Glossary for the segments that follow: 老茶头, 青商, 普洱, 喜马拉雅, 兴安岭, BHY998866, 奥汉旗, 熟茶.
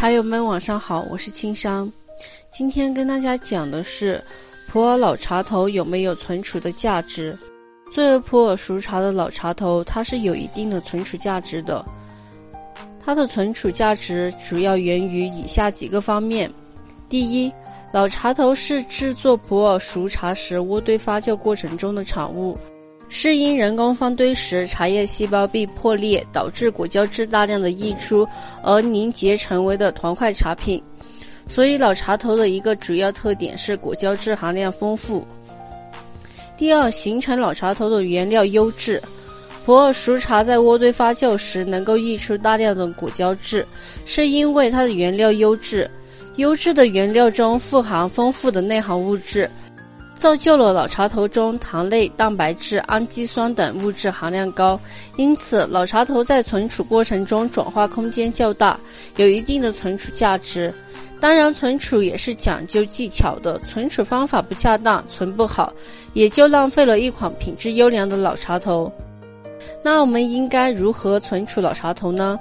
茶友们晚上好，我是青商。今天跟大家讲的是普洱老茶头有没有存储的价值。作为普洱熟茶的老茶头，它是有一定的存储价值的。它的存储价值主要源于以下几个方面。第一，老茶头是制作普洱熟茶时渥堆发酵过程中的产物，是因人工放堆时茶叶细胞壁破裂导致果胶质大量的溢出而凝结成为的团块茶品，所以老茶头的一个主要特点是果胶质含量丰富。第二，形成老茶头的原料优质。普洱熟茶在渥堆发酵时能够溢出大量的果胶质，是因为它的原料优质，优质的原料中富含丰富的内含物质，造就了老茶头中糖类、蛋白质、氨基酸等物质含量高，因此老茶头在存储过程中转化空间较大，有一定的存储价值。当然，存储也是讲究技巧的，存储方法不恰当，存不好，也就浪费了一款品质优良的老茶头。那我们应该如何存储老茶头呢？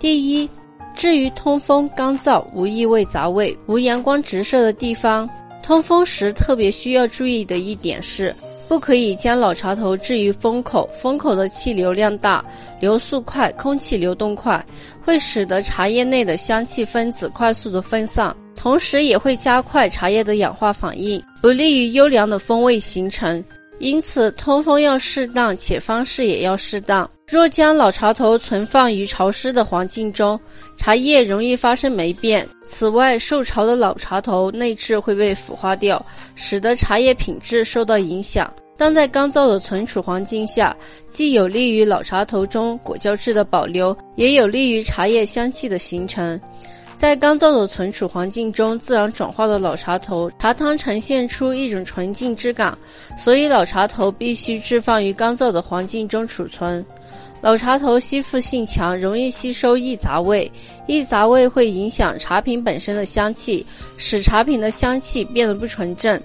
第一，置于通风、干燥、无异味、杂味、无阳光直射的地方。通风时特别需要注意的一点是，不可以将老茶头置于风口，风口的气流量大，流速快，空气流动快，会使得茶叶内的香气分子快速的分散，同时也会加快茶叶的氧化反应，不利于优良的风味形成。因此通风要适当，且方式也要适当。若将老茶头存放于潮湿的环境中，茶叶容易发生霉变。此外，受潮的老茶头内质会被腐化掉，使得茶叶品质受到影响。但在干燥的存储环境下，既有利于老茶头中果胶质的保留，也有利于茶叶香气的形成。在干燥的存储环境中自然转化的老茶头，茶汤呈现出一种纯净质感，所以老茶头必须置放于干燥的环境中储存。老茶头吸附性强，容易吸收异杂味，异杂味会影响茶品本身的香气，使茶品的香气变得不纯正。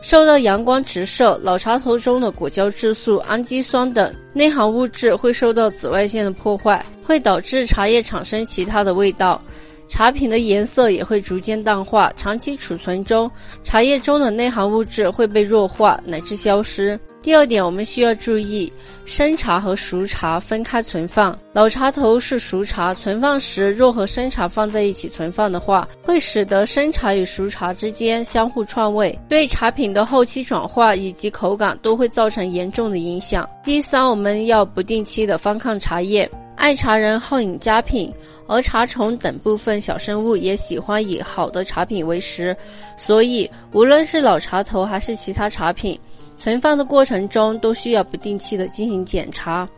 受到阳光直射，老茶头中的果胶质素、氨基酸等内含物质会受到紫外线的破坏，会导致茶叶产生其他的味道，茶品的颜色也会逐渐淡化。长期储存中，茶叶中的内含物质会被弱化乃至消失。第二点，我们需要注意生茶和熟茶分开存放。老茶头是熟茶，存放时若和生茶放在一起存放的话，会使得生茶与熟茶之间相互串味，对茶品的后期转化以及口感都会造成严重的影响。第三，我们要不定期的翻看茶叶。爱茶人好饮佳品，而茶虫等部分小生物也喜欢以好的茶品为食，所以无论是老茶头还是其他茶品，存放的过程中都需要不定期的进行检查。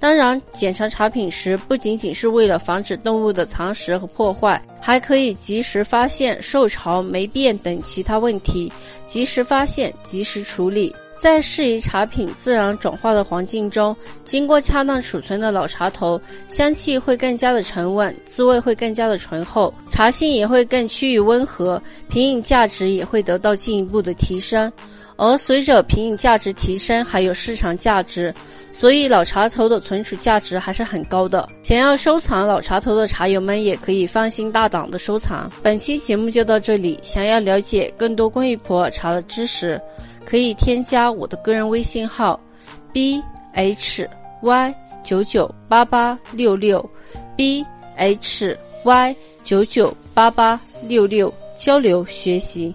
当然，检查茶品时不仅仅是为了防止动物的残食和破坏，还可以及时发现受潮、霉变等其他问题，及时发现，及时处理。在适宜茶品自然转化的环境中，经过恰当储存的老茶头，香气会更加的沉稳，滋味会更加的醇厚，茶性也会更趋于温和，品饮价值也会得到进一步的提升。而随着品饮价值提升，还有市场价值，所以老茶头的存储价值还是很高的。想要收藏老茶头的茶友们也可以放心大胆的收藏。本期节目就到这里，想要了解更多关于普洱茶的知识，可以添加我的个人微信号 BHY998866 BHY998866 交流学习。